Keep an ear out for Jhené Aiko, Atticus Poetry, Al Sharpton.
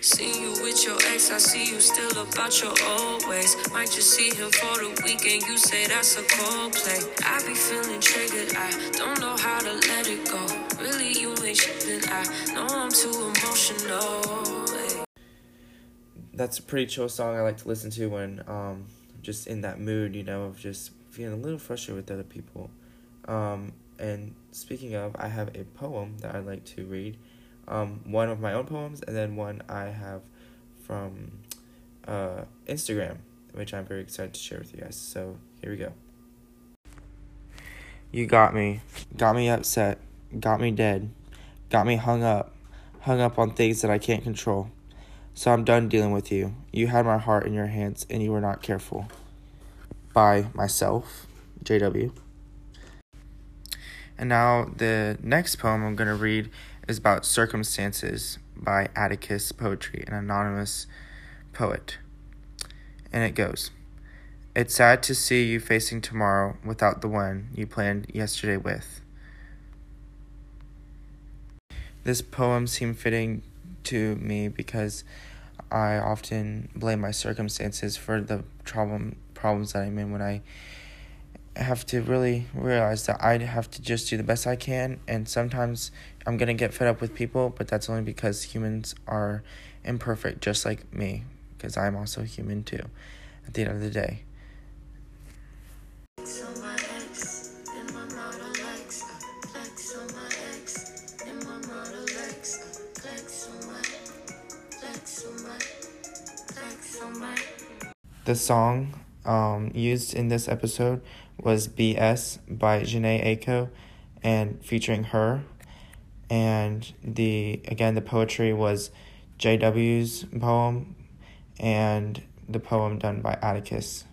See you with your ex, I see you still about your old ways. Might just see him for the weekend, you say that's a cold play. I be feeling triggered, I don't know how to let it go. Really, you ain't shit, and I know I'm too emotional. Hey. That's a pretty chill song I like to listen to when just in that mood, you know, of just feeling a little frustrated with other people. And speaking of, I have a poem that I like to read. One of my own poems, and then one I have from Instagram, which I'm very excited to share with you guys. So here we go. You got me upset, got me dead, got me hung up on things that I can't control. So I'm done dealing with you. You had my heart in your hands, and you were not careful. By myself, JW. And now the next poem I'm going to read is about Circumstances by Atticus Poetry, an anonymous poet. And it goes, it's sad to see you facing tomorrow without the one you planned yesterday with. This poem seemed fitting to me because I often blame my circumstances for the problems that I'm in when I have to really realize that I have to just do the best I can, and sometimes I'm going to get fed up with people, but that's only because humans are imperfect, just like me, because I'm also human too, at the end of the day. The song used in this episode was BS by Jhené Aiko and featuring her, and the poetry was JW's poem and the poem done by Atticus.